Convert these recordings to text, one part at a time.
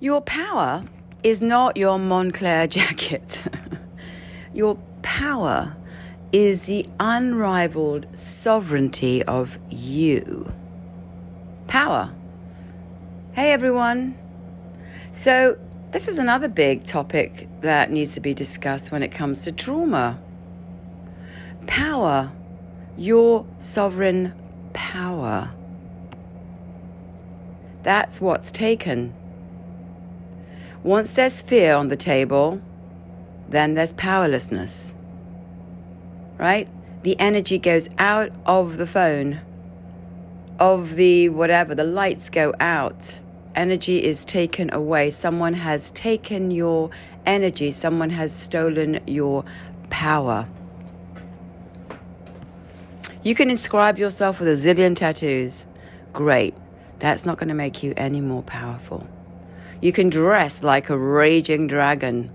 Your power is not your Moncler jacket. Your power is the unrivaled sovereignty of you. Power. Hey, everyone. So this is another big topic that needs to be discussed when it comes to trauma. Power. Your sovereign power. That's what's taken. Once there's fear on the table, then there's powerlessness. Right? The energy goes out of the phone, of the whatever, the lights go out. Energy is taken away. Someone has taken your energy. Someone has stolen your power. You can inscribe yourself with a zillion tattoos. Great. That's not going to make you any more powerful. You can dress like a raging dragon.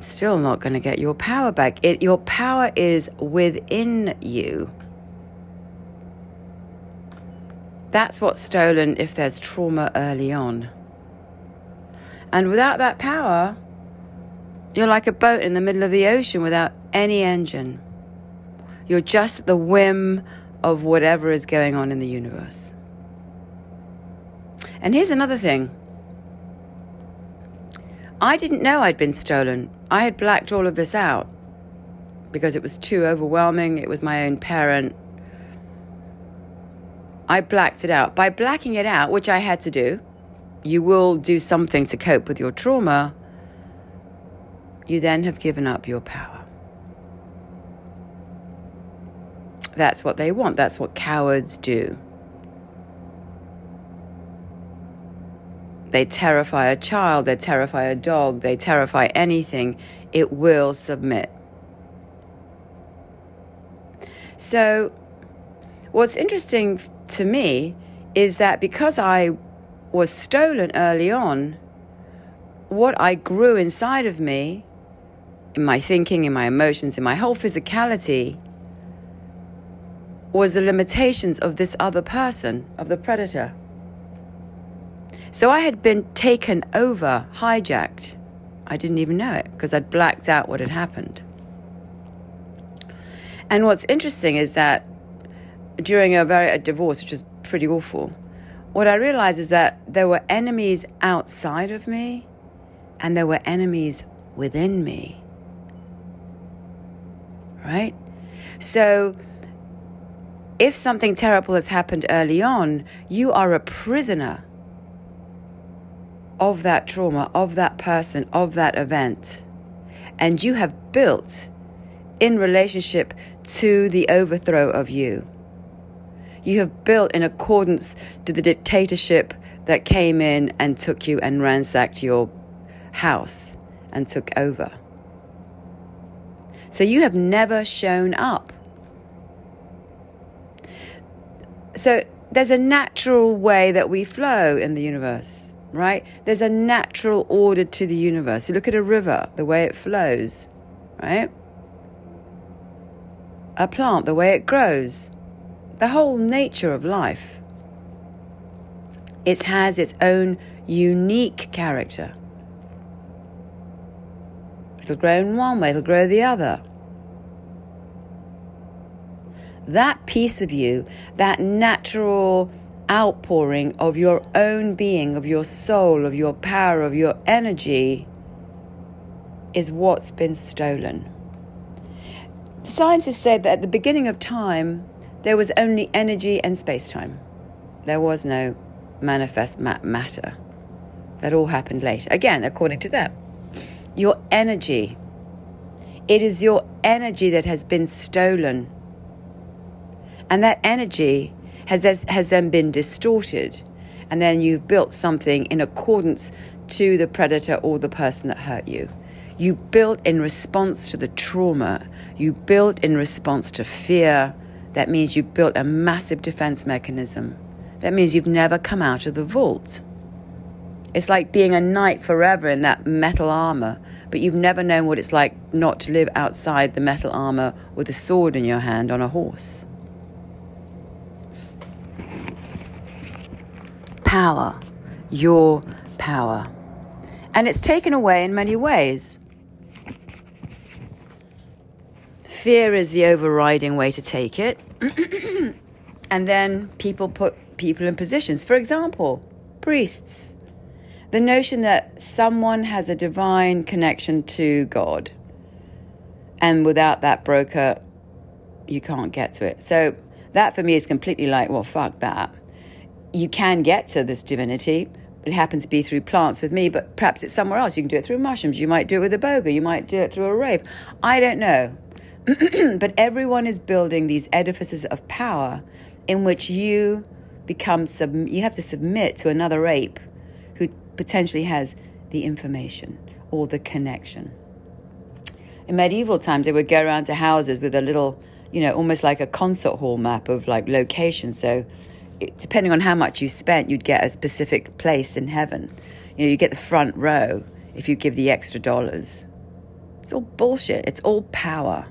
Still not going to get your power back. Your power is within you. That's what's stolen if there's trauma early on. And without that power, you're like a boat in the middle of the ocean without any engine. You're just at the whim of whatever is going on in the universe. And here's another thing. I didn't know I'd been stolen. I had blacked all of this out because it was too overwhelming. It was my own parent. I blacked it out. By blacking it out, which I had to do, you will do something to cope with your trauma. You then have given up your power. That's what they want. That's what cowards do. They terrify a child. They terrify a dog. They terrify anything. It will submit. So what's interesting to me is that because I was stolen early on, what I grew inside of me, in my thinking, in my emotions, in my whole physicality, was the limitations of this other person, of the predator. So I had been taken over, hijacked. I didn't even know it because I'd blacked out what had happened. And what's interesting is that during a divorce, which was pretty awful, what I realized is that there were enemies outside of me and there were enemies within me. Right? So if something terrible has happened early on, you are a prisoner of that trauma, of that person, of that event. And you have built in relationship to the overthrow of you. You have built in accordance to the dictatorship that came in and took you and ransacked your house and took over. So you have never shown up. So there's a natural way that we flow in the universe, right? There's a natural order to the universe. You look at a river, the way it flows, right? A plant, the way it grows. The whole nature of life, it has its own unique character. It'll grow in one way, it'll grow the other. That piece of you, that natural outpouring of your own being, of your soul, of your power, of your energy, is what's been stolen. Scientists said that at the beginning of time, there was only energy and space-time. There was no manifest matter. That all happened later. Again, according to them. Your energy. It is your energy that has been stolen. And that energy has then been distorted. And then you've built something in accordance to the predator or the person that hurt you. You built in response to the trauma. You built in response to fear. That means you've built a massive defense mechanism. That means you've never come out of the vault. It's like being a knight forever in that metal armor, but you've never known what it's like not to live outside the metal armor with a sword in your hand on a horse. Power, your power. And it's taken away in many ways. Fear is the overriding way to take it. And then people put people in positions. For example, priests. The notion that someone has a divine connection to God. And without that broker, you can't get to it. So that for me is completely like, well, fuck that. You can get to this divinity. It happens to be through plants with me, but perhaps it's somewhere else. You can do it through mushrooms. You might do it with a boga. You might do it through a rave. I don't know. But everyone is building these edifices of power in which you become, you have to submit to another ape who potentially has the information or the connection. In medieval times, they would go around to houses with a little, you know, almost like a concert hall map of like location. So depending on how much you spent, you'd get a specific place in heaven. You know, you get the front row if you give the extra dollars. It's all bullshit. It's all power.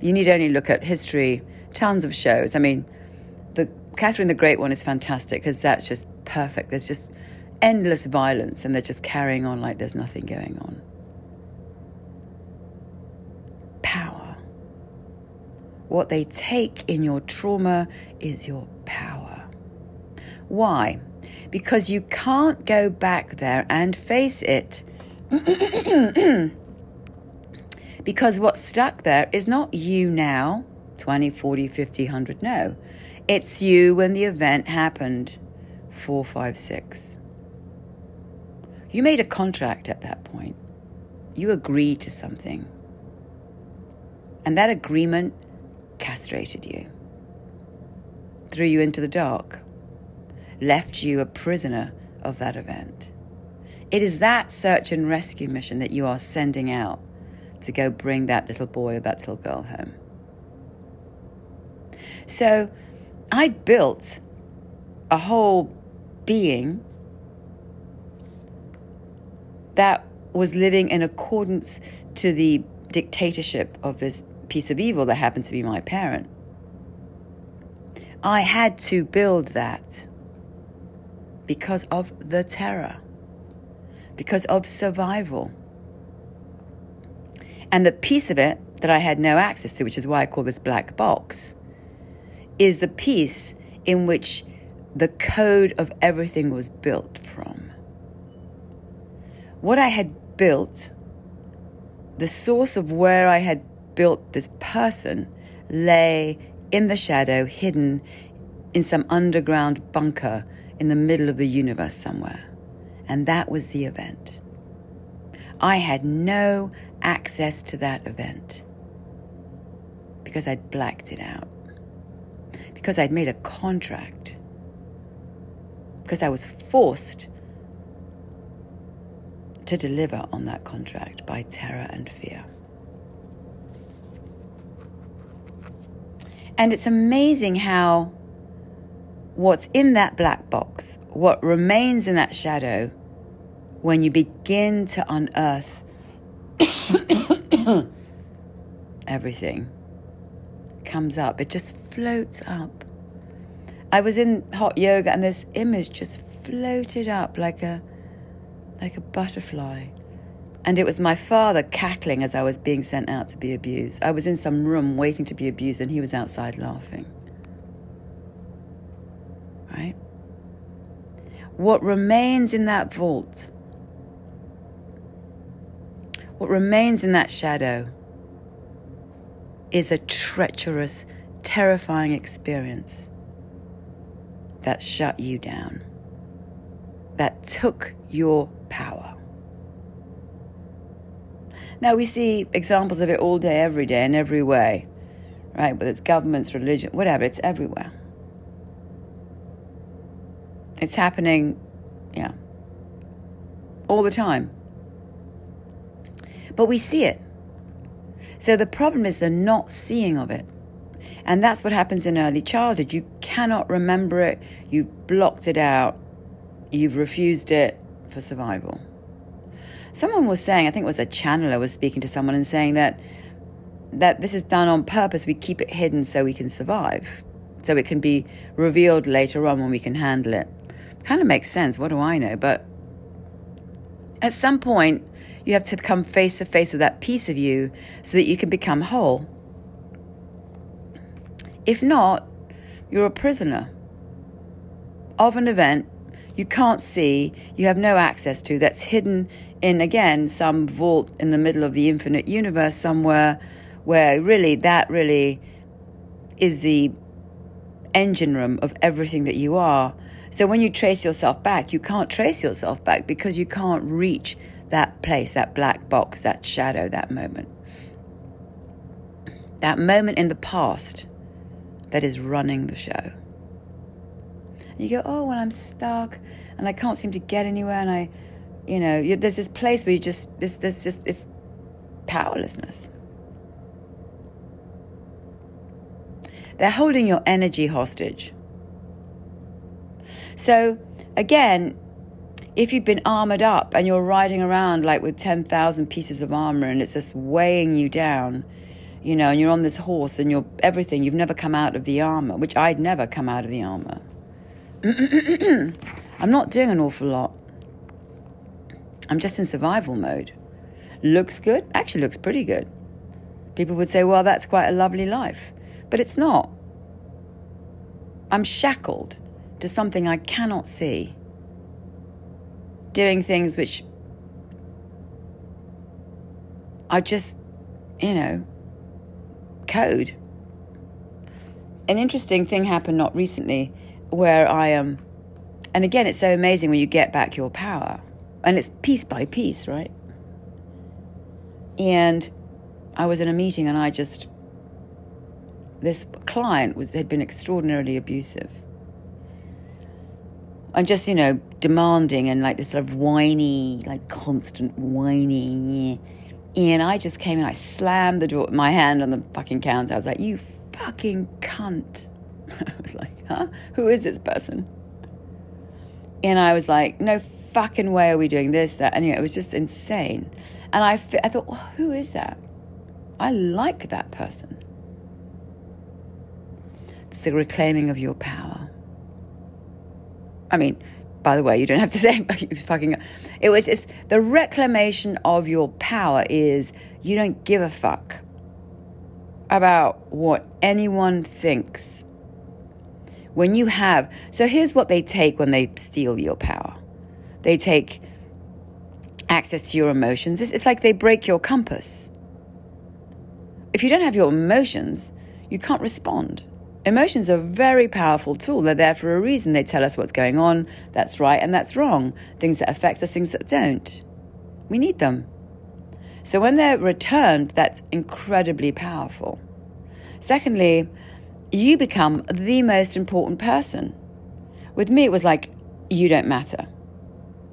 You need only look at history, tons of shows. I mean, the Catherine the Great one is fantastic because that's just perfect. There's just endless violence and they're just carrying on like there's nothing going on. Power. What they take in your trauma is your power. Why? Because you can't go back there and face it. Because what's stuck there is not you now, 20, 40, 50, 100, no. It's you when the event happened, 4, 5, 6. You made a contract at that point. You agreed to something. And that agreement castrated you, threw you into the dark, left you a prisoner of that event. It is that search and rescue mission that you are sending out to go bring that little boy or that little girl home. So I built a whole being that was living in accordance to the dictatorship of this piece of evil that happened to be my parent. I had to build that because of the terror, because of survival. And the piece of it that I had no access to, which is why I call this black box, is the piece in which the code of everything was built from. What I had built, the source of where I had built this person, lay in the shadow, hidden in some underground bunker in the middle of the universe somewhere. And that was the event. I had no access to that event because I'd blacked it out, because I'd made a contract, because I was forced to deliver on that contract by terror and fear. And it's amazing how what's in that black box, what remains in that shadow, when you begin to unearth everything comes up. It just floats up. I was in hot yoga and this image just floated up like a butterfly. And it was my father cackling as I was being sent out to be abused. I was in some room waiting to be abused and he was outside laughing. Right? What remains in that vault, what remains in that shadow is a treacherous, terrifying experience that shut you down, that took your power. Now, we see examples of it all day, every day, in every way, right? Whether it's governments, religion, whatever, it's everywhere. It's happening, yeah, all the time. But we see it. So the problem is the not seeing of it. And that's what happens in early childhood. You cannot remember it. You've blocked it out. You've refused it for survival. Someone was saying, I think it was a channeler was speaking to someone and saying that this is done on purpose. We keep it hidden so we can survive, so it can be revealed later on when we can handle it. Kind of makes sense. What do I know? But at some point, you have to come face to face with that piece of you so that you can become whole. If not, you're a prisoner of an event you can't see, you have no access to, that's hidden in, again, some vault in the middle of the infinite universe somewhere, where really that really is the engine room of everything that you are. So when you trace yourself back, you can't trace yourself back because you can't reach that place, that black box, that shadow, that moment. That moment in the past that is running the show. And you go, oh, well, I'm stuck and I can't seem to get anywhere. And there's this place where you just, it's powerlessness. They're holding your energy hostage. So again, if you've been armored up and you're riding around like with 10,000 pieces of armor and it's just weighing you down, you know, and you're on this horse and you're everything, you've never come out of the armor, which I'd never come out of the armor. I'm not doing an awful lot. I'm just in survival mode. Looks good. Actually looks pretty good. People would say, well, that's quite a lovely life. But it's not. I'm shackled to something I cannot see. Doing things which are just, code. An interesting thing happened not recently where I am, and again, it's so amazing when you get back your power. And it's piece by piece, right? And I was in a meeting and this client had been extraordinarily abusive. I'm just, demanding and like this sort of whiny, like constant whiny. And I just came in, I slammed the door, my hand on the fucking counter. I was like, you fucking cunt. I was like, huh? Who is this person? And I was like, no fucking way are we doing this, that. And it was just insane. And I thought, well, who is that? I like that person. It's a reclaiming of your power. I mean, by the way, you don't have to say it, it was just the reclamation of your power is you don't give a fuck about what anyone thinks. When you have, so here's what they take when they steal your power. They take access to your emotions. It's like they break your compass. If you don't have your emotions, you can't respond. Emotions are a very powerful tool. They're there for a reason. They tell us what's going on. That's right and that's wrong. Things that affect us, things that don't. We need them. So when they're returned, that's incredibly powerful. Secondly, you become the most important person. With me, it was like, you don't matter.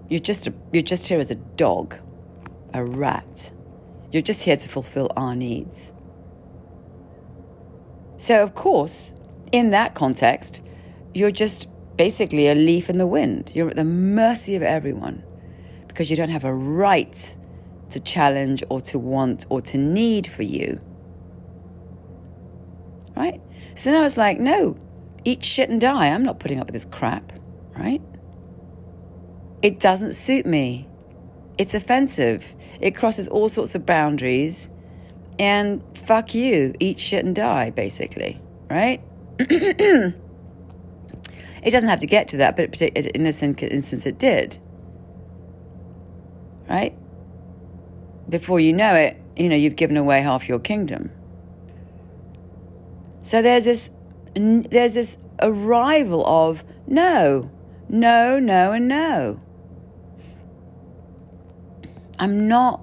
You're just here as a dog, a rat. You're just here to fulfill our needs. So, of course, in that context, you're just basically a leaf in the wind. You're at the mercy of everyone because you don't have a right to challenge or to want or to need for you. Right? So now it's like, no, eat shit and die. I'm not putting up with this crap, right? It doesn't suit me. It's offensive. It crosses all sorts of boundaries. And fuck you, eat shit and die, basically, right? It doesn't have to get to that, but in this instance it did, right? Before you know it, you've given away half your kingdom. So there's this arrival of no, no, no, and no. I'm not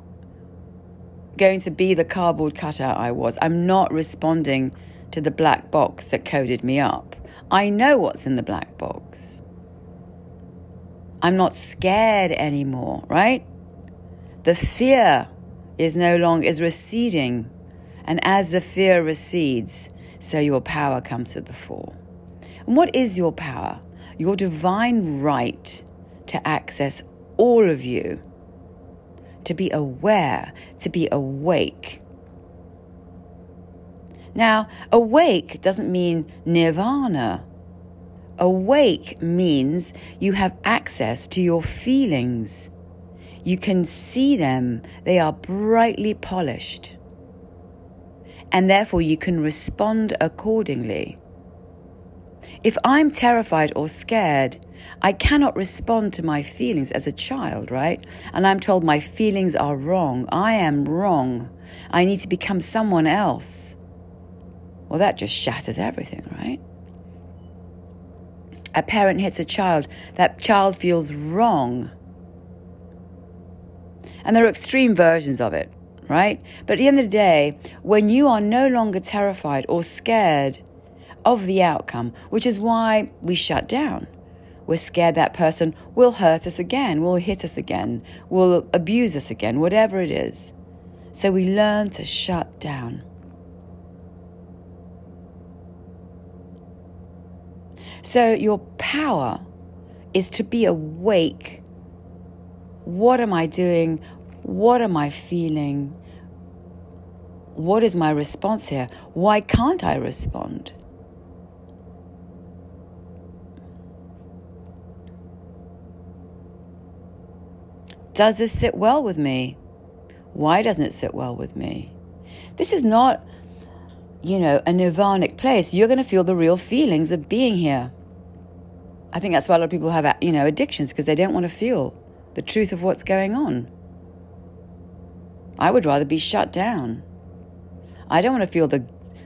going to be the cardboard cutout I was. I'm not responding to the black box that coded me up. I know what's in the black box. I'm not scared anymore, right? The fear is receding. And as the fear recedes, so your power comes to the fore. And what is your power? Your divine right to access all of you. To be aware, to be awake. Now, awake doesn't mean nirvana. Awake means you have access to your feelings. You can see them. They are brightly polished. And therefore you can respond accordingly. If I'm terrified or scared, I cannot respond to my feelings as a child, right? And I'm told my feelings are wrong. I am wrong. I need to become someone else. Well, that just shatters everything, right? A parent hits a child. That child feels wrong. And there are extreme versions of it, right? But at the end of the day, when you are no longer terrified or scared of the outcome, which is why we shut down. We're scared that person will hurt us again, will hit us again, will abuse us again, whatever it is. So we learn to shut down. So your power is to be awake. What am I doing? What am I feeling? What is my response here? Why can't I respond? Does this sit well with me? Why doesn't it sit well with me? This is not, a nirvanic place. You're going to feel the real feelings of being here. I think that's why a lot of people have, addictions, because they don't want to feel the truth of what's going on. I would rather be shut down. I don't want to feel the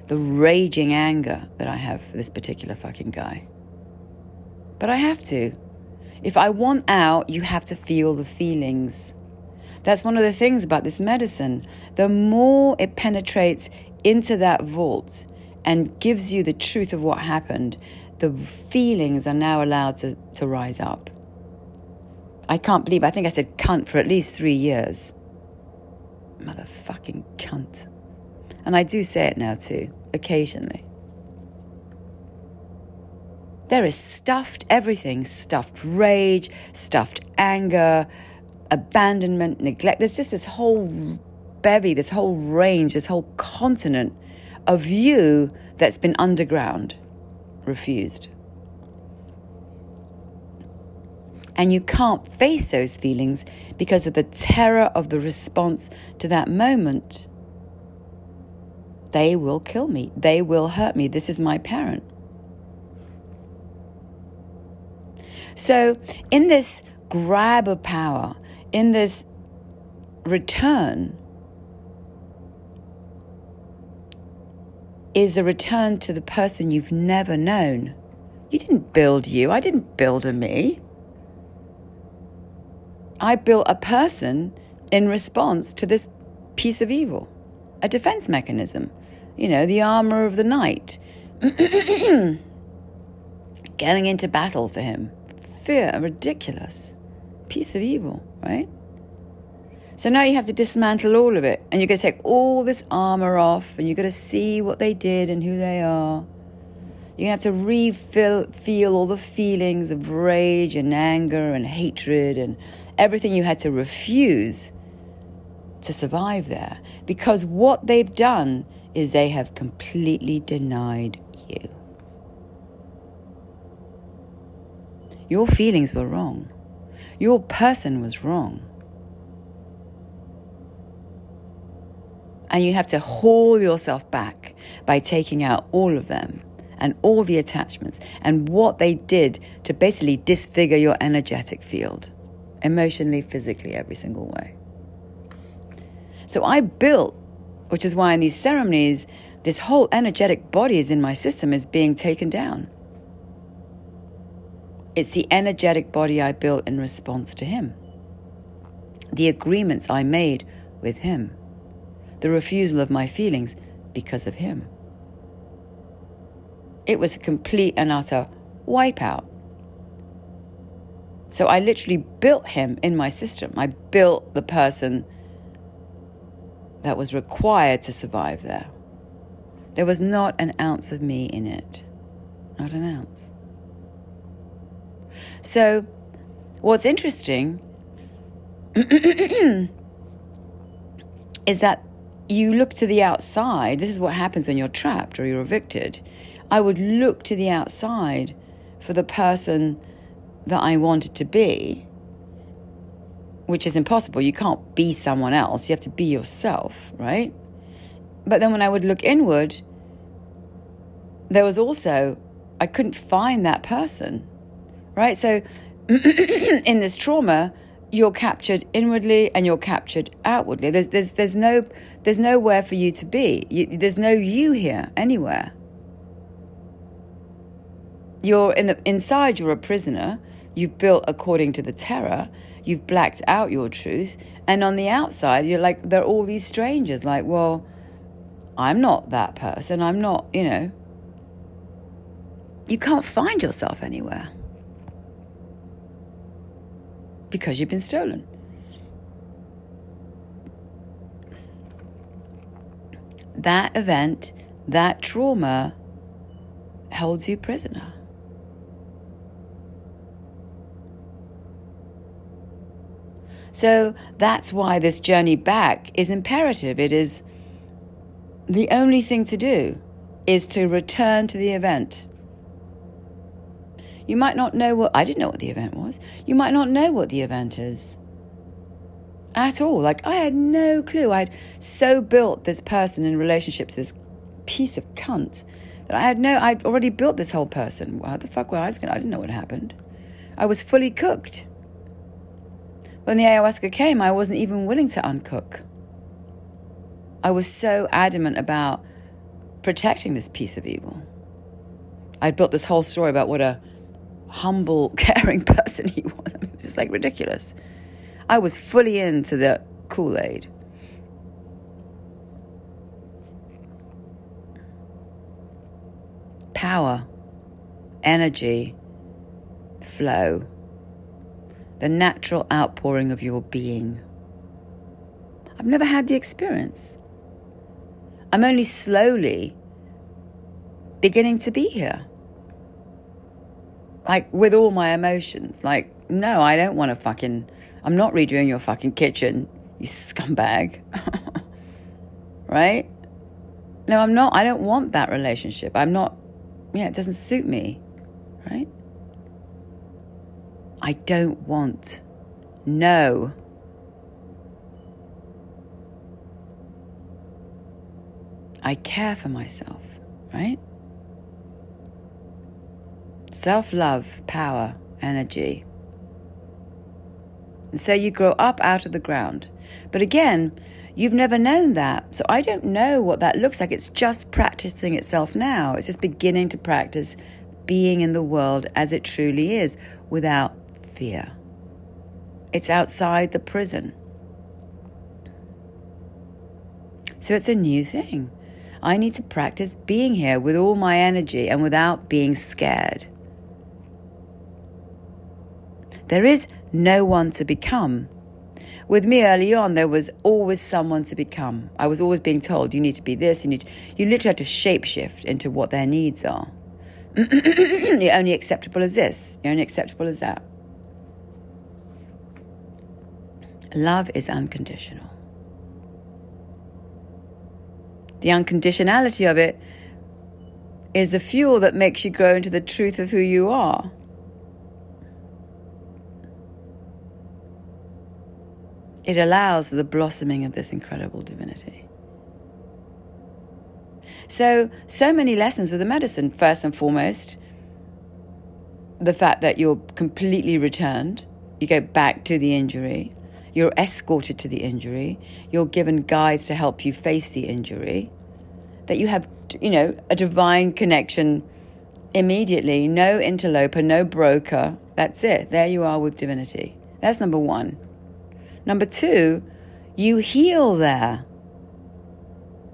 raging anger that I have for this particular fucking guy. But I have to. If I want out, you have to feel the feelings. That's one of the things about this medicine. The more it penetrates into that vault and gives you the truth of what happened, the feelings are now allowed to rise up. I can't believe, I think I said cunt for at least 3 years. Motherfucking cunt. And I do say it now too, occasionally. There is stuffed everything, stuffed rage, stuffed anger, abandonment, neglect. There's just this whole bevy, this whole range, this whole continent of you that's been underground, refused. And you can't face those feelings because of the terror of the response to that moment. They will kill me. They will hurt me. This is my parent. So in this grab of power, in this return, is a return to the person you've never known. You didn't build you. I didn't build a me. I built a person in response to this piece of evil, a defense mechanism, the armor of the knight, going into battle for him. Fear, a ridiculous piece of evil, right? So now you have to dismantle all of it, and you're going to take all this armor off, and you're going to see what they did and who they are. You're going to have to feel all the feelings of rage and anger and hatred and everything you had to refuse to survive there, because what they've done is they have completely denied you. Your feelings were wrong. Your person was wrong. And you have to haul yourself back by taking out all of them and all the attachments and what they did to basically disfigure your energetic field, emotionally, physically, every single way. So I built, which is why in these ceremonies, this whole energetic body is in my system is being taken down. It's the energetic body I built in response to him. The agreements I made with him. The refusal of my feelings because of him. It was a complete and utter wipeout. So I literally built him in my system. I built the person that was required to survive there. There was not an ounce of me in it. Not an ounce. So, what's interesting is that you look to the outside. This is what happens when you're trapped or you're evicted. I would look to the outside for the person that I wanted to be, which is impossible. You can't be someone else. You have to be yourself, right? But then when I would look inward, there was also, I couldn't find that person, right? So in this trauma, you're captured inwardly and you're captured outwardly. There's nowhere for you to be. There's no you here anywhere. You're inside. You're a prisoner. You've built according to the terror. You've blacked out your truth, and on the outside, you're like there are all these strangers. Like, well, I'm not that person. I'm not. You know. You can't find yourself anywhere. Because you've been stolen. That event, that trauma holds you prisoner. So that's why this journey back is imperative. It is the only thing to do is to return to the event. You might not know I didn't know what the event was. You might not know what the event is at all. Like, I had no clue. I had so built this person in relationship to this piece of cunt that I'd already built this whole person. How the fuck were I didn't know what happened. I was fully cooked. When the ayahuasca came, I wasn't even willing to uncook. I was so adamant about protecting this piece of evil. I'd built this whole story about what a humble, caring person he was. I mean, it was just like ridiculous. I was fully into the Kool-Aid. Power, energy, flow, the natural outpouring of your being. I've never had the experience. I'm only slowly beginning to be here. Like, with all my emotions. Like, no, I don't want to I'm not redoing your fucking kitchen, you scumbag. Right? No, I'm not. I don't want that relationship. I'm not. Yeah, it doesn't suit me. Right? I don't want. No. I care for myself. Right? Self-love, power, energy. And so you grow up out of the ground. But again, you've never known that. So I don't know what that looks like. It's just practicing itself now. It's just beginning to practice being in the world as it truly is without fear. It's outside the prison. So it's a new thing. I need to practice being here with all my energy and without being scared. There is no one to become. With me early on, there was always someone to become. I was always being told, you need to be this, you literally have to shapeshift into what their needs are. You're only acceptable as this. You're only acceptable as that. Love is unconditional. The unconditionality of it is the fuel that makes you grow into the truth of who you are. It allows the blossoming of this incredible divinity. So many lessons with the medicine. First and foremost, the fact that you're completely returned. You go back to the injury. You're escorted to the injury. You're given guides to help you face the injury. That you have, a divine connection immediately. No interloper, no broker. That's it. There you are with divinity. That's number one. Number two, you heal there.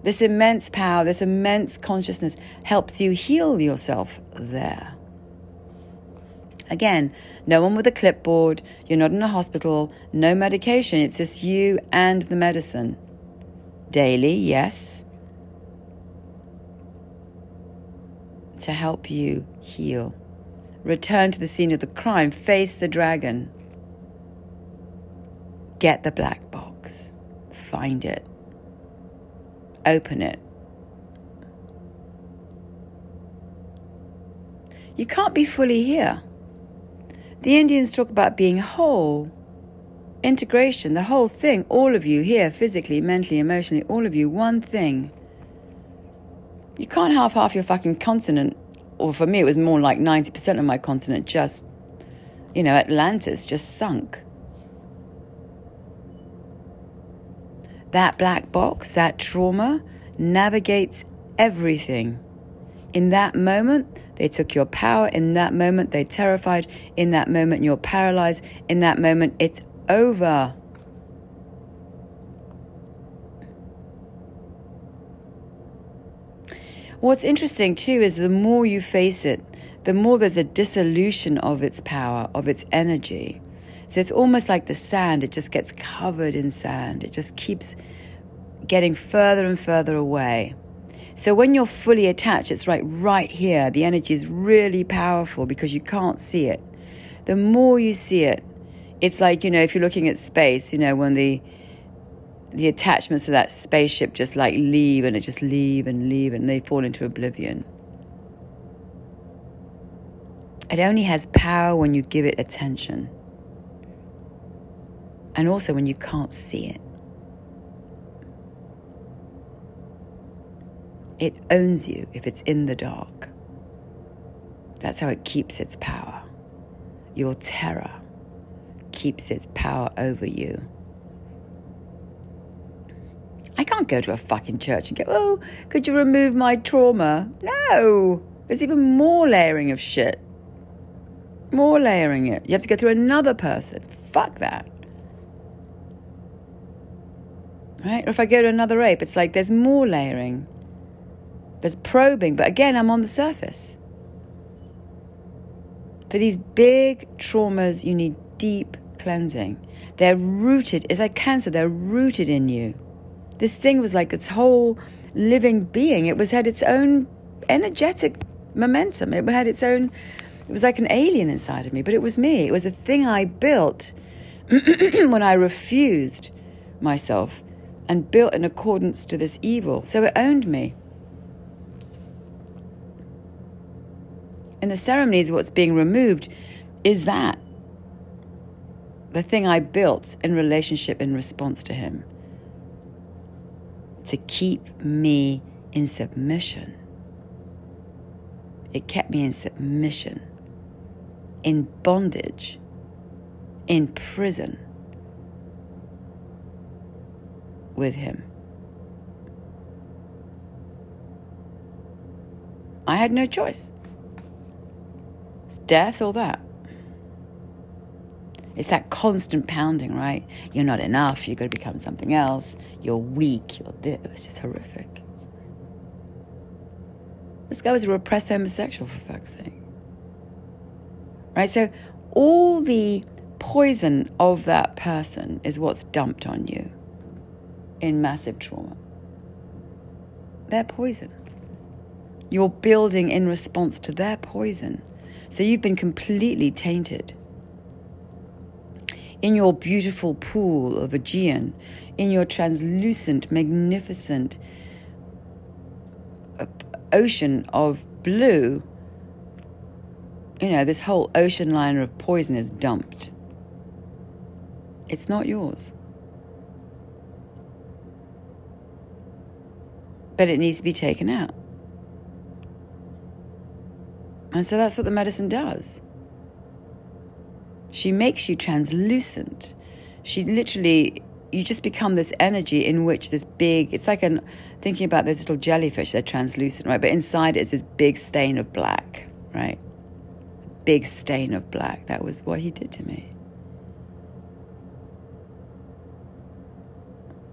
This immense power, this immense consciousness helps you heal yourself there. Again, no one with a clipboard, you're not in a hospital, no medication, it's just you and the medicine. Daily, yes, to help you heal. Return to the scene of the crime, face the dragon. Get the black box. Find it. Open it. you can't be fully here. The Indians talk about being whole, integration, the whole thing, all of you here, physically, mentally, emotionally, all of you, one thing. You can't have half your fucking continent, or for me it was more like 90% of my continent just, you know, Atlantis just sunk. That black box, that trauma, navigates everything. In that moment, they took your power. In that moment, they terrified. In that moment, you're paralyzed. In that moment, it's over. What's interesting too is the more you face it, the more there's a dissolution of its power, of its energy. So it's almost like the sand, it just gets covered in sand. It just keeps getting further and further away. So when you're fully attached, it's like right here. The energy is really powerful because you can't see it. The more you see it, it's like, you know, if you're looking at space, you know, when the attachments to that spaceship just like leave and it just leave and they fall into oblivion. It only has power when you give it attention. And also when you can't see it. It owns you if it's in the dark. That's how it keeps its power. Your terror keeps its power over you. I can't go to a fucking church and go, oh, could you remove my trauma? No, there's even more layering of shit. More layering it. You have to go through another person. Fuck that. Right? Or if I go to another ape, it's like there's more layering. There's probing, but again, I'm on the surface. For these big traumas, you need deep cleansing. They're rooted. It's like cancer. They're rooted in you. This thing was like its whole living being. It had its own energetic momentum. It had its own... It was like an alien inside of me, but it was me. It was a thing I built when I refused myself and built in accordance to this evil. So it owned me. In the ceremonies, what's being removed is that. The thing I built in relationship in response to him. To keep me in submission. It kept me in submission. In bondage, in prison with him. I had no choice. It's death or that. It's that constant pounding, right? You're not enough. You've got to become something else. You're weak. You're this. It was just horrific. This guy was a repressed homosexual, for fuck's sake. Right? So all the poison of that person is what's dumped on you in massive trauma. Their poison. You're building in response to their poison. So you've been completely tainted. In your beautiful pool of Aegean, in your translucent, magnificent ocean of blue, you know, this whole ocean liner of poison is dumped. It's not yours. But it needs to be taken out. And so that's what the medicine does. She makes you translucent. She literally, you just become this energy in which this big, it's like thinking about those little jellyfish, they're translucent, right? But inside it's this big stain of black, right? Big stain of black. That was what he did to me.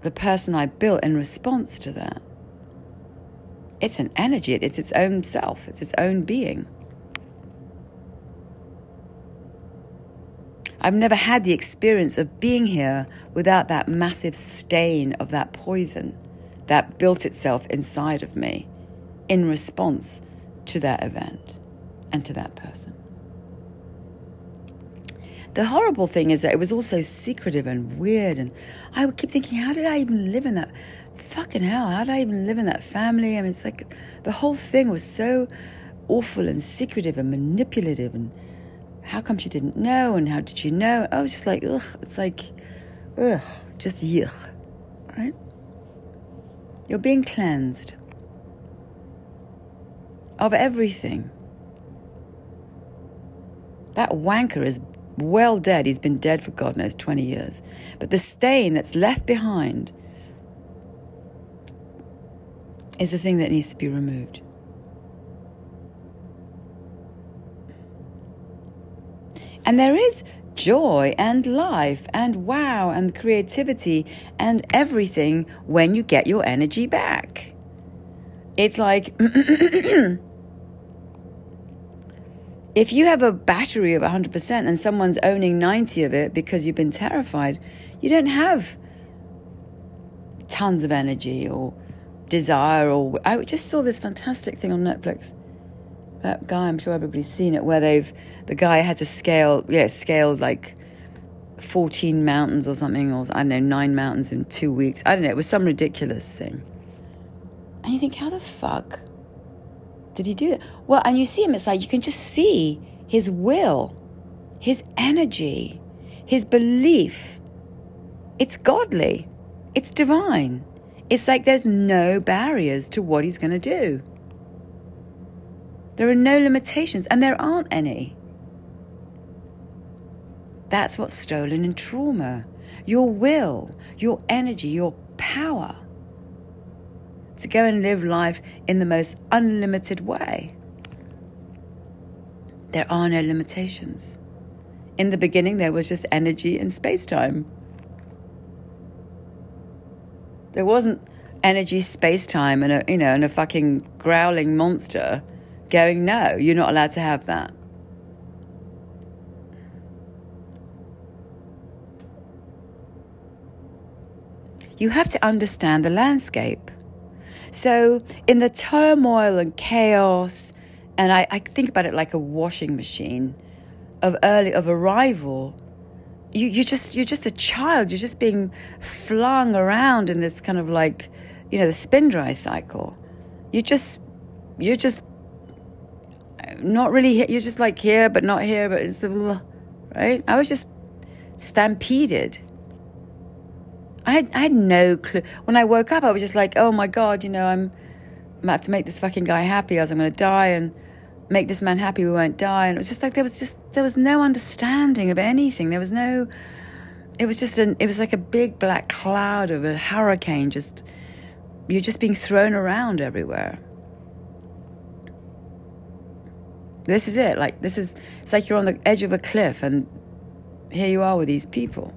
The person I built in response to that. It's an energy, it's its own self, it's its own being. I've never had the experience of being here without that massive stain of that poison that built itself inside of me in response to that event and to that person. The horrible thing is that it was all so secretive and weird, and I would keep thinking, how did I even live in that? Fucking hell, how did I even live in that family? I mean, it's like the whole thing was so awful and secretive and manipulative, and how come she didn't know, and how did she know? I was just like, ugh, it's like, ugh, just yuck, right? You're being cleansed of everything. That wanker is well dead. He's been dead for God knows 20 years. But the stain that's left behind is the thing that needs to be removed. And there is joy and life and wow and creativity and everything when you get your energy back. It's like if you have a battery of 100% and someone's owning 90 of it because you've been terrified, you don't have tons of energy or desire. Or I just saw this fantastic thing on Netflix. That guy, I'm sure everybody's seen it, where the guy had to scaled like 14 mountains or something, or I don't know, 9 mountains in 2 weeks. I don't know, it was some ridiculous thing. And you think, how the fuck did he do that? Well, and you see him, it's like you can just see his will, his energy, his belief. It's godly. It's divine. It's like there's no barriers to what he's going to do. There are no limitations, and there aren't any. That's what's stolen in trauma. Your will, your energy, your power to go and live life in the most unlimited way. There are no limitations. In the beginning, there was just energy and space-time. There wasn't energy, space-time, and a fucking growling monster going, no, you're not allowed to have that. You have to understand the landscape. So in the turmoil and chaos, and I think about it like a washing machine of arrival, you're just a child. You're just being flung around in this kind of like, the spin-dry cycle. You're just not really here. You're just like here, but not here, but it's right. I was just stampeded. I had no clue. When I woke up, I was just like, oh my God, I'm about to make this fucking guy happy, or else I'm going to die, and make this man happy, we won't die. And it was just like, there was no understanding of anything. It was like a big black cloud of a hurricane. You're just being thrown around everywhere. This is it. Like, it's like you're on the edge of a cliff, and here you are with these people.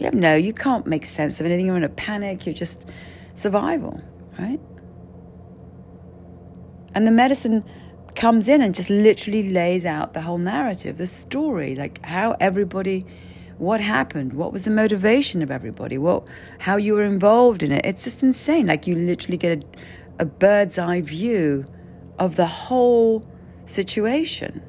You can't make sense of anything. You're in a panic. You're just survival, right? And the medicine comes in and just literally lays out the whole narrative, the story, like how everybody, what happened, what was the motivation of everybody, how you were involved in it. It's just insane. Like, you literally get a bird's eye view of the whole situation.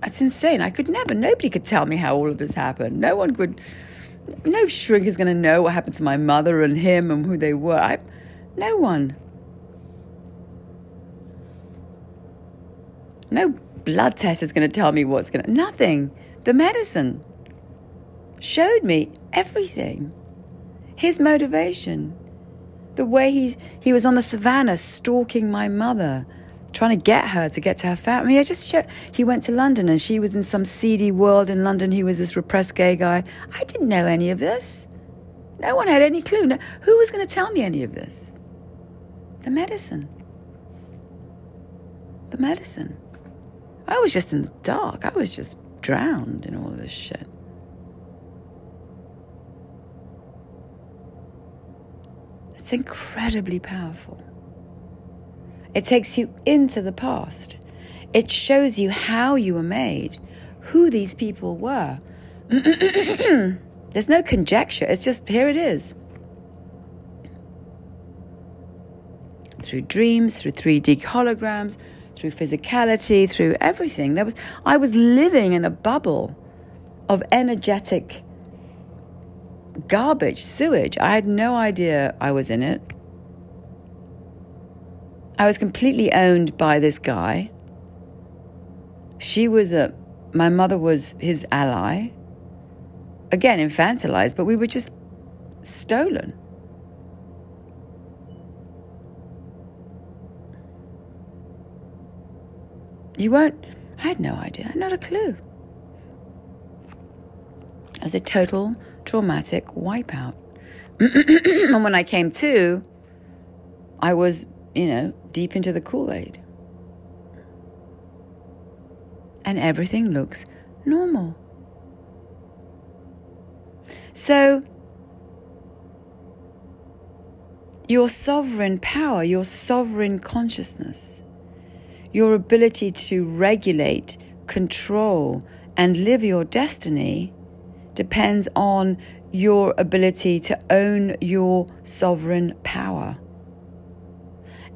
That's insane. Nobody could tell me how all of this happened. No one could, no shrink is going to know what happened to my mother and him and who they were. No one. No blood test is going to tell me nothing. The medicine showed me everything. His motivation. The way he was on the savannah stalking my mother, trying to get her to get to her family. He went to London, and she was in some seedy world in London. He was this repressed gay guy. I didn't know any of this. No one had any clue. No, who was going to tell me any of this? The medicine. The medicine. I was just in the dark. I was just drowned in all of this shit. It's incredibly powerful. It takes you into the past. It shows you how you were made, who these people were. There's no conjecture. It's just, here it is. Through dreams, through 3D holograms, through physicality, through everything. I was living in a bubble of energetic garbage, sewage. I had no idea I was in it. I was completely owned by this guy. My mother was his ally. Again, infantilized, but we were just stolen. I had no idea, not a clue. I was a total traumatic wipeout. And when I came to, I was, deep into the Kool-Aid. And everything looks normal. So, your sovereign power, your sovereign consciousness, your ability to regulate, control, and live your destiny depends on your ability to own your sovereign power.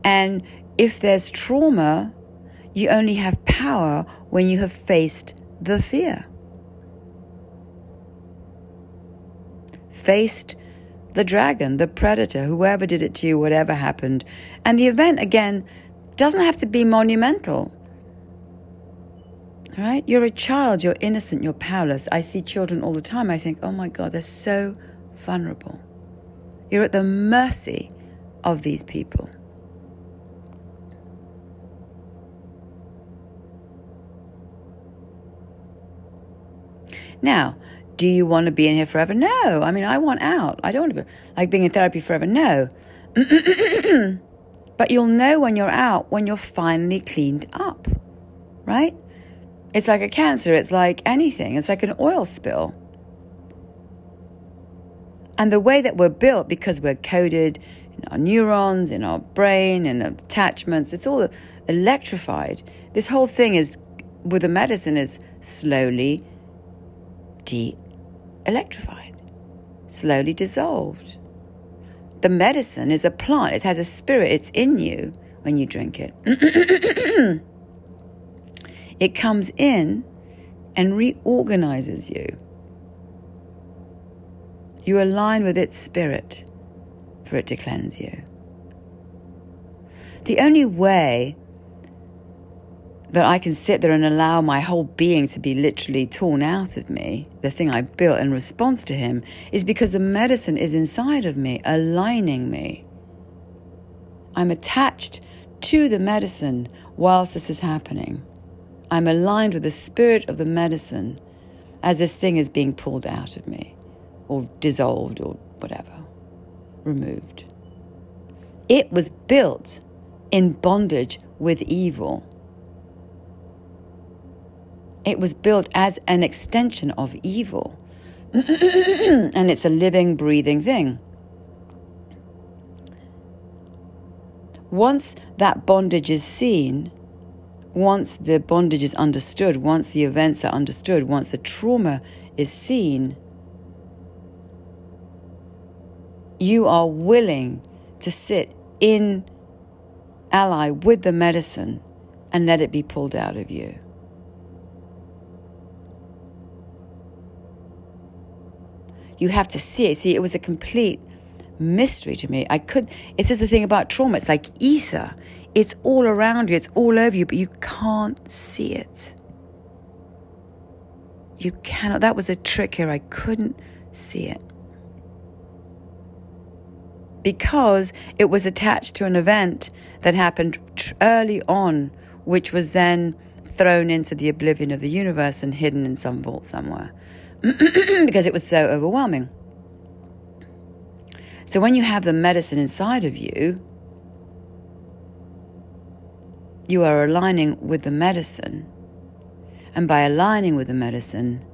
And if there's trauma, you only have power when you have faced the fear. Faced the dragon, the predator, whoever did it to you, whatever happened. And the event, again, doesn't have to be monumental. Right? You're a child, you're innocent, you're powerless. I see children all the time. I think, oh my God, they're so vulnerable. You're at the mercy of these people. Now, do you want to be in here forever? No. I want out. I don't want to be like being in therapy forever. No. But you'll know when you're out, when you're finally cleaned up, right? It's like a cancer. It's like anything. It's like an oil spill. And the way that we're built, because we're coded in our neurons, in our brain, in our attachments, it's all electrified. This whole thing is, with the medicine, is slowly de-electrified, slowly dissolved. The medicine is a plant. It has a spirit. It's in you when you drink it. It comes in and reorganizes you. You align with its spirit for it to cleanse you. The only way that I can sit there and allow my whole being to be literally torn out of me, the thing I built in response to him, is because the medicine is inside of me, aligning me. I'm attached to the medicine whilst this is happening. I'm aligned with the spirit of the medicine as this thing is being pulled out of me, or dissolved, or whatever, removed. It was built in bondage with evil. It was built as an extension of evil. And it's a living, breathing thing. Once that bondage is seen, once the bondage is understood, once the events are understood, once the trauma is seen, you are willing to sit in ally with the medicine and let it be pulled out of you. You have to see it. See, it was a complete mystery to me. It's just the thing about trauma. It's like ether. It's all around you. It's all over you, but you can't see it. You cannot. That was a trick here. I couldn't see it. Because it was attached to an event that happened early on, which was then thrown into the oblivion of the universe and hidden in some vault somewhere. Because it was so overwhelming. So when you have the medicine inside of you, you are aligning with the medicine. And by aligning with the medicine,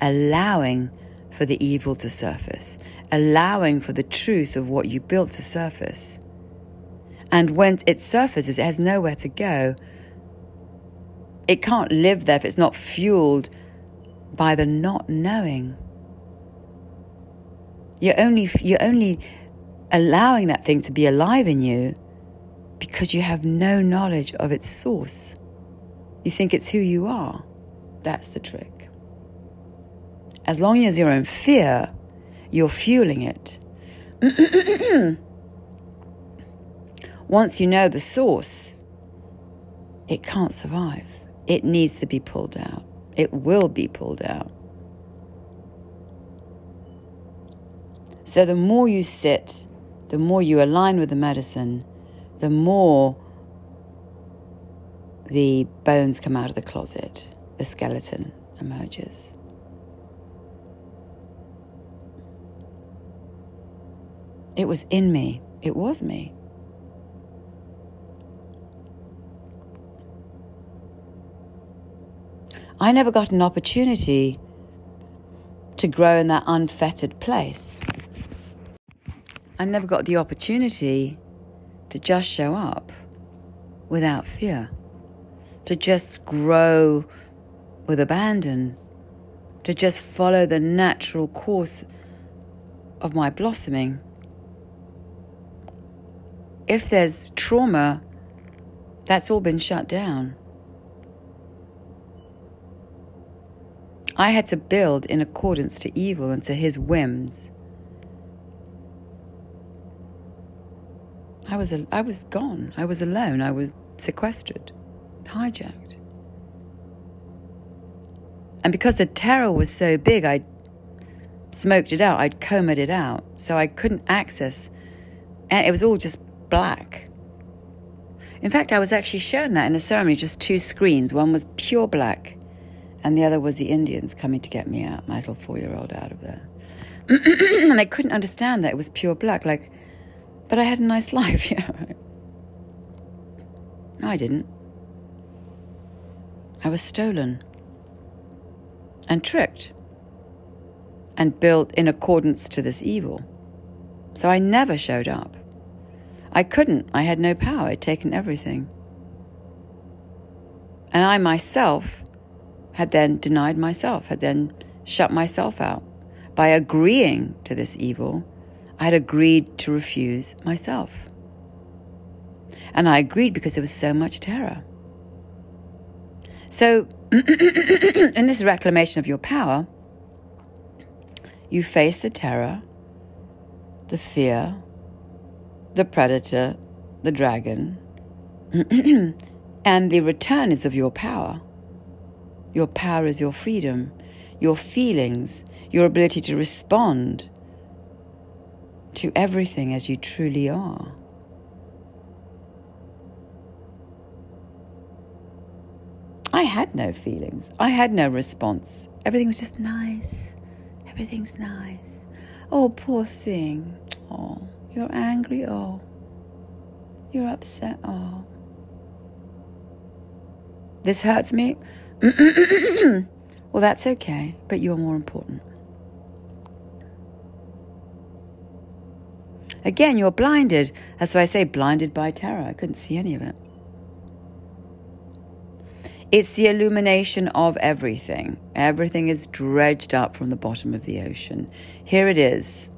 allowing for the evil to surface, allowing for the truth of what you built to surface. And when it surfaces, it has nowhere to go. It can't live there if it's not fueled by the not knowing. You're only allowing that thing to be alive in you because you have no knowledge of its source. You think it's who you are. That's the trick. As long as you're in fear, you're fueling it. once you know the source, it can't survive. It needs to be pulled out. It will be pulled out. So the more you sit, the more you align with the medicine, the more the bones come out of the closet, the skeleton emerges. It was in me. It was me. I never got an opportunity to grow in that unfettered place. I never got the opportunity to just show up without fear, to just grow with abandon, to just follow the natural course of my blossoming. If there's trauma, that's all been shut down. I had to build in accordance to evil and to his whims. I was gone. I was alone. I was sequestered, hijacked. And because the terror was so big, I smoked it out. I'd combed it out. So I couldn't access. And it was all just black. In fact, I was actually shown that in a ceremony, just two screens. One was pure black and the other was the Indians coming to get me out, my little 4-year-old out of there. And I couldn't understand that it was pure black. Like, but I had a nice life, yeah. No, I didn't. I was stolen and tricked and built in accordance to this evil. So I never showed up. I couldn't. I had no power. I'd taken everything. And I myself had then denied myself, had then shut myself out. By agreeing to this evil, I had agreed to refuse myself. And I agreed because there was so much terror. So, in this reclamation of your power, you face the terror, the fear, the predator, the dragon, and the return is of your power. Your power is your freedom, your feelings, your ability to respond to everything as you truly are. I had no feelings. I had no response. Everything was just nice. Everything's nice. Oh, poor thing. Oh, you're angry. Oh, you're upset. Oh, this hurts me. Well, that's okay, but you're more important. Again, you're blinded. That's why I say blinded by terror. I couldn't see any of it. It's the illumination of everything. Everything is dredged up from the bottom of the ocean. Here it is.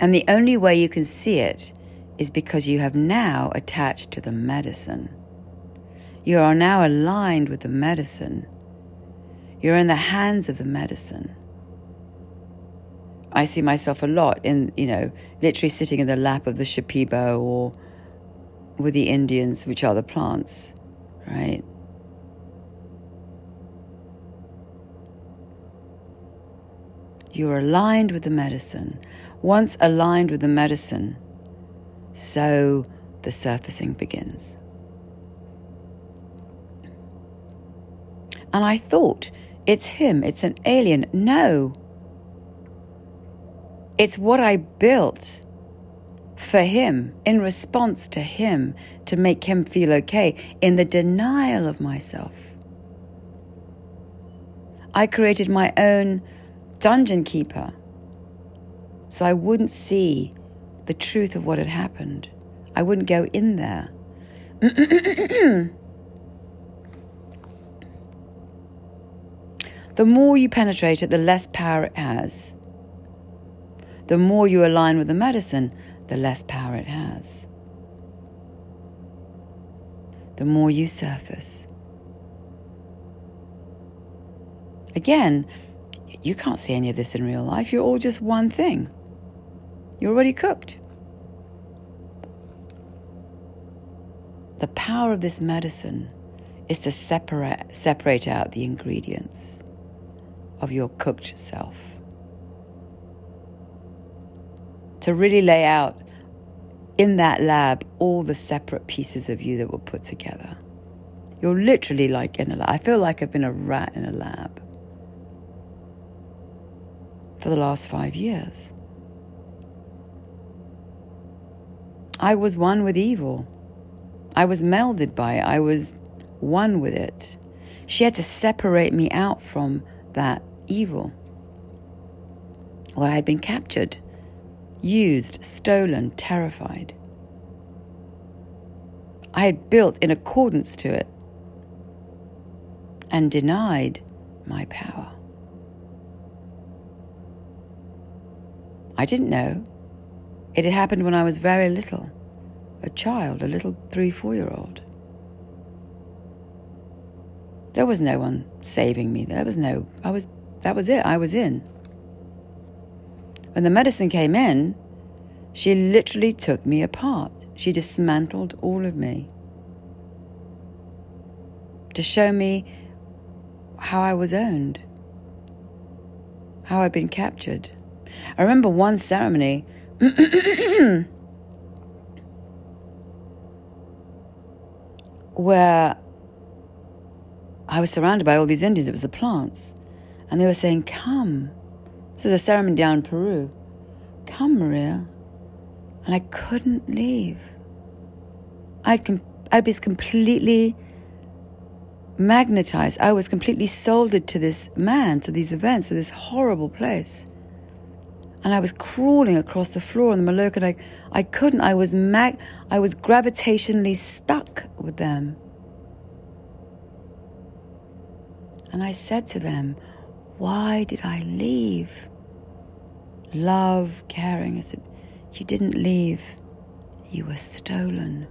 And the only way you can see it is because you have now attached to the medicine. You are now aligned with the medicine. You're in the hands of the medicine. I see myself a lot in, literally sitting in the lap of the Shipibo or with the Indians, which are the plants, right? You're aligned with the medicine. Once aligned with the medicine, so the surfacing begins. And I thought, it's him, it's an alien. No. It's what I built for him, in response to him, to make him feel okay, in the denial of myself. I created my own dungeon keeper, so I wouldn't see the truth of what had happened. I wouldn't go in there. The more you penetrate it, the less power it has. The more you align with the medicine, the less power it has. The more you surface. Again, you can't see any of this in real life. You're all just one thing. You're already cooked. The power of this medicine is to separate out the ingredients of your cooked self. To really lay out in that lab all the separate pieces of you that were put together. You're literally like in a lab. I feel like I've been a rat in a lab for the last 5 years. I was one with evil. I was melded by it. I was one with it. She had to separate me out from that evil. Well, I had been captured, used, stolen, terrified. I had built in accordance to it and denied my power. I didn't know. It had happened when I was very little, a child, a little 3-4-year-old. There was no one saving me. That was it. I was in. When the medicine came in, she literally took me apart. She dismantled all of me to show me how I was owned, how I'd been captured. I remember one ceremony. where I was surrounded by all these Indians. It was the plants. And they were saying, come. This was a ceremony down in Peru. Come, Maria. And I couldn't leave. I was completely magnetized. I was completely soldered to this man, to these events, to this horrible place. And I was crawling across the floor in the Maloka, and I couldn't. I was gravitationally stuck with them. And I said to them, why did I leave? Love, caring. I said, you didn't leave. You were stolen.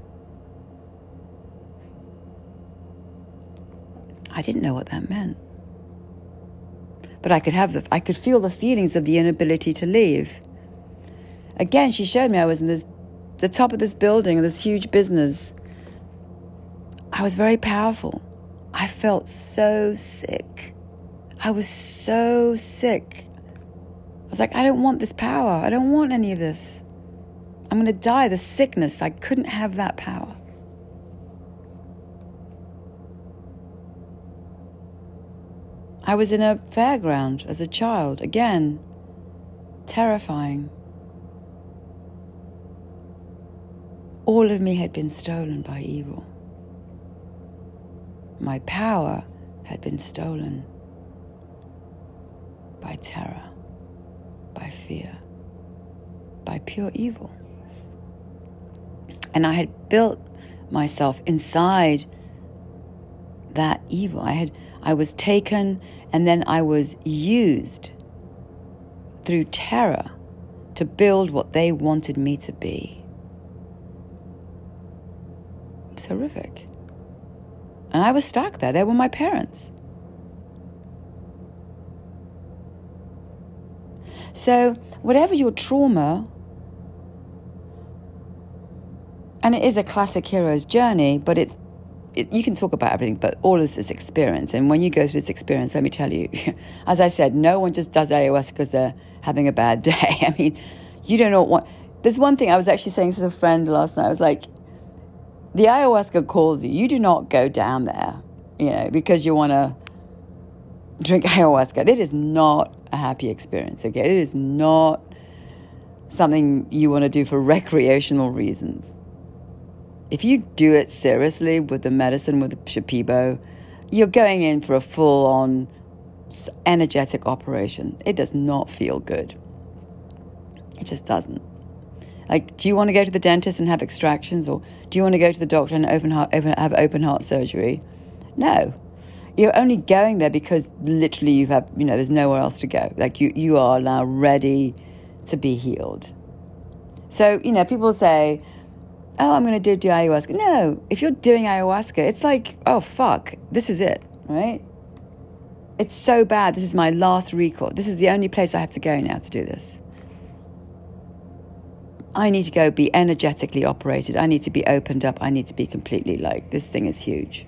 I didn't know what that meant. But I could feel the feelings of the inability to leave. Again, she showed me I was in the top of this building, this huge business. I was very powerful. I felt so sick. I was so sick. I was like, I don't want this power. I don't want any of this. I'm going to die. The sickness. I couldn't have that power. I was in a fairground as a child, again, terrifying. All of me had been stolen by evil. My power had been stolen by terror, by fear, by pure evil. And I had built myself inside that evil. I was taken, and then I was used through terror to build what they wanted me to be. It was horrific. And I was stuck there. They were my parents. So whatever your trauma, and it is a classic hero's journey, but you can talk about everything, but all this is experience. And when you go through this experience, let me tell you, as I said, no one just does ayahuasca because they're having a bad day. I mean, you don't know what... There's one thing I was actually saying to a friend last night. I was like, the ayahuasca calls you. You do not go down there, because you want to drink ayahuasca. It is not a happy experience, okay? It is not something you want to do for recreational reasons. If you do it seriously with the medicine, with the Shipibo, you're going in for a full-on energetic operation. It does not feel good. It just doesn't. Like, do you want to go to the dentist and have extractions, or do you want to go to the doctor and have open-heart surgery? No. You're only going there because literally there's nowhere else to go. Like, you are now ready to be healed. So, people say... oh, I'm going to do ayahuasca. No, if you're doing ayahuasca, it's like, oh, fuck, this is it, right? It's so bad. This is my last recall. This is the only place I have to go now to do this. I need to go be energetically operated. I need to be opened up. I need to be completely like, this thing is huge.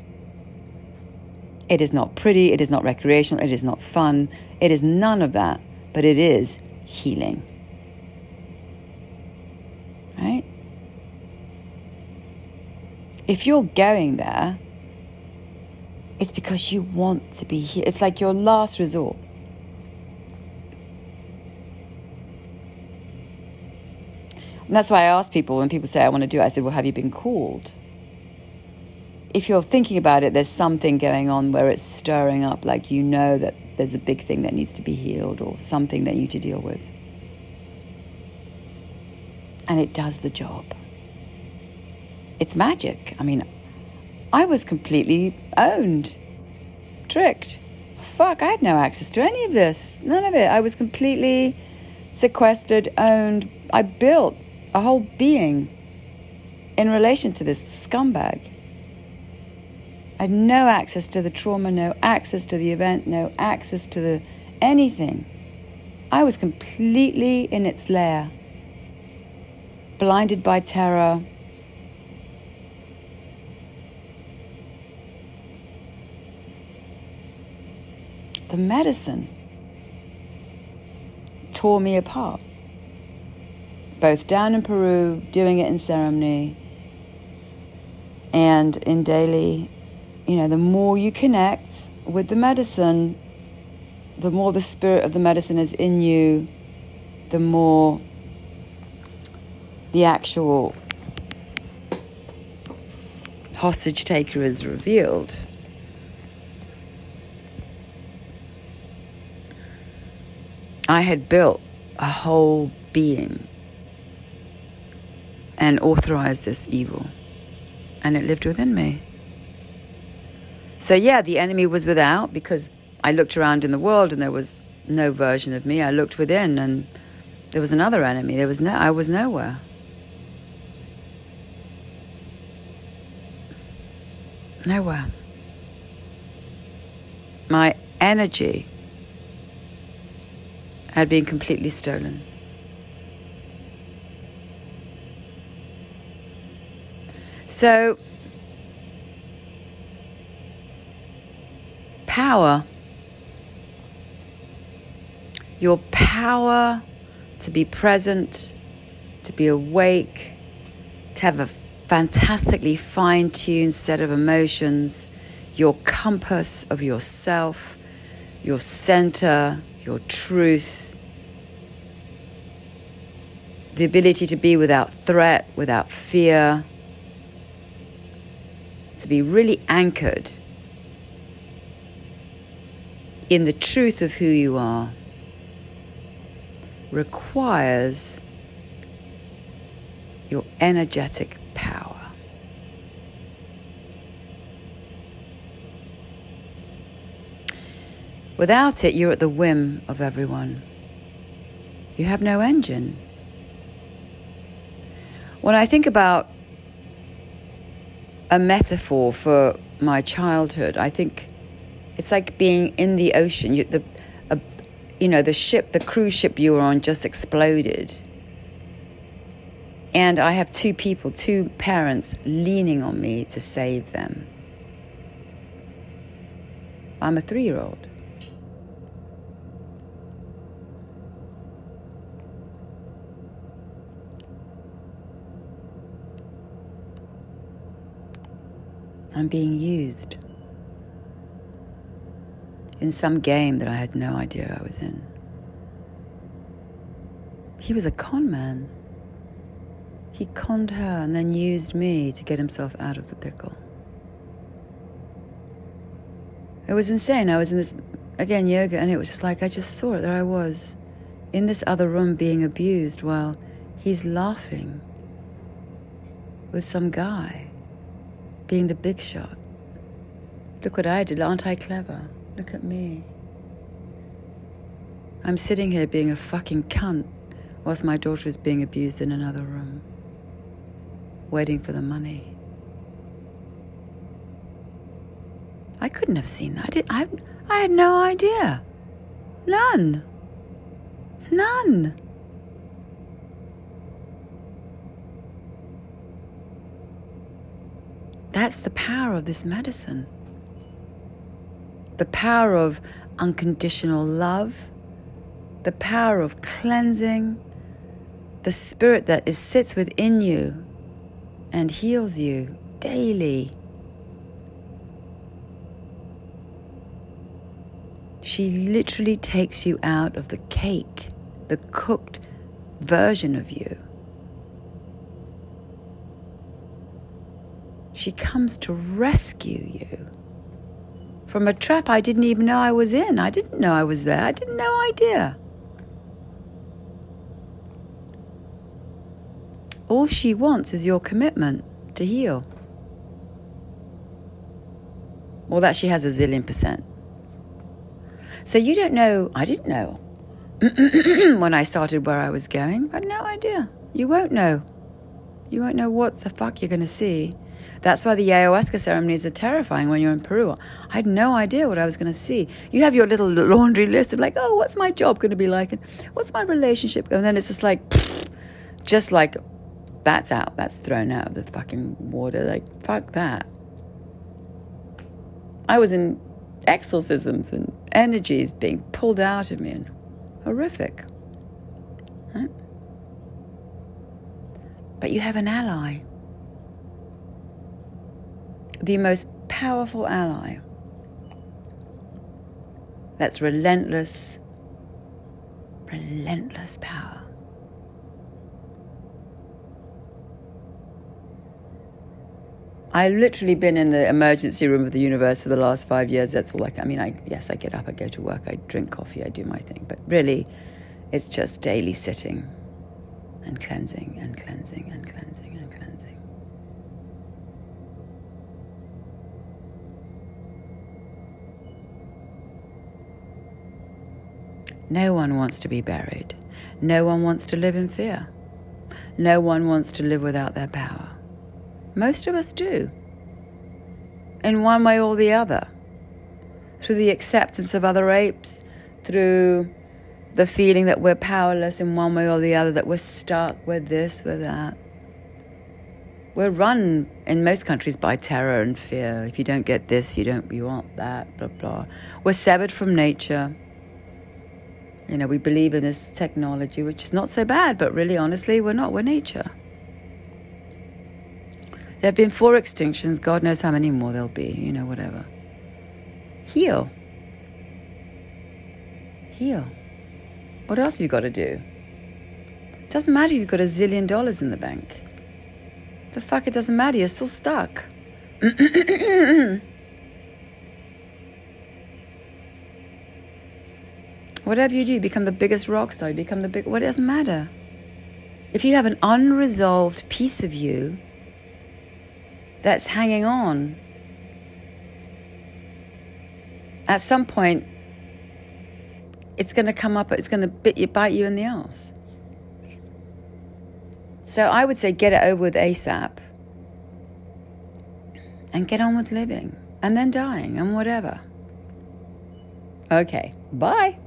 It is not pretty. It is not recreational. It is not fun. It is none of that, but it is healing. Right? If you're going there, it's because you want to be here. It's like your last resort. And that's why I ask people, when people say, I want to do it, I said, well, have you been called? If you're thinking about it, there's something going on where it's stirring up, like you know that there's a big thing that needs to be healed or something that you need to deal with. And it does the job. It's magic. I mean, I was completely owned, tricked. Fuck, I had no access to any of this. None of it. I was completely sequestered, owned. I built a whole being in relation to this scumbag. I had no access to the trauma, no access to the event, no access to the anything. I was completely in its lair, blinded by terror, the medicine tore me apart. Both down in Peru, doing it in ceremony, and in Delhi, you know, the more you connect with the medicine, the more the spirit of the medicine is in you, the more the actual hostage taker is revealed. I had built a whole being and authorized this evil, and it lived within me. So yeah, the enemy was without, because I looked around in the world and there was no version of me. I looked within and there was another enemy. I was nowhere. Nowhere. My energy had been completely stolen. So, power, your power to be present, to be awake, to have a fantastically fine-tuned set of emotions, your compass of yourself, your center, your truth, the ability to be without threat, without fear, to be really anchored in the truth of who you are, requires your energetic power. Without it, you're at the whim of everyone. You have no engine. When I think about a metaphor for my childhood, I think it's like being in the ocean. The ship, the cruise ship you were on, just exploded. And I have two parents leaning on me to save them. I'm a 3-year-old. I'm being used in some game that I had no idea I was in. He was a con man. He conned her and then used me to get himself out of the pickle. It was insane. I was in this, again, yoga, and it was just like, I just saw it. There I was in this other room being abused while he's laughing with some guy, being the big shot. Look what I did, aren't I clever? Look at me. I'm sitting here being a fucking cunt whilst my daughter is being abused in another room, waiting for the money. I couldn't have seen that. I had no idea. None. That's the power of this medicine. The power of unconditional love, the power of cleansing, the spirit that sits within you and heals you daily. She literally takes you out of the cake, the cooked version of you. She comes to rescue you from a trap I didn't even know I was in. I didn't know I was there. I didn't know idea. All she wants is your commitment to heal. Well, that she has 1,000,000%. So you don't know, I didn't know when I started where I was going. I had no idea. You won't know. You won't know what the fuck you're going to see. That's why the ayahuasca ceremonies are terrifying when you're in Peru. I had no idea what I was going to see. You have your little laundry list of like, oh, what's my job going to be like? And what's my relationship? And then it's just like, that's out. That's thrown out of the fucking water. Like, fuck that. I was in exorcisms and energies being pulled out of me and horrific. Right? But you have an ally. The most powerful ally. That's relentless, relentless power. I've literally been in the emergency room of the universe for the last 5 years. That's all yes, I get up, I go to work, I drink coffee, I do my thing. But really, it's just daily sitting and cleansing and cleansing and cleansing and cleansing. No one wants to be buried. No one wants to live in fear. No one wants to live without their power. Most of us do, in one way or the other, through the acceptance of other apes, through the feeling that we're powerless in one way or the other, that we're stuck, we're this, we're that. We're run in most countries by terror and fear. If you don't get this, you want that, blah, blah. We're severed from nature. You know, we believe in this technology, which is not so bad, but really, honestly, we're not, we're nature. There have been 4 extinctions. God knows how many more there'll be, whatever. Heal. Heal. What else have you got to do? It doesn't matter if you've got $1 zillion in the bank. The fuck, it doesn't matter. You're still stuck. Whatever you do, you become the biggest rock star. You become what doesn't matter. If you have an unresolved piece of you, that's hanging on. At some point, it's going to come up, it's going to bite you in the ass. So I would say get it over with ASAP and get on with living and then dying and whatever. Okay, bye.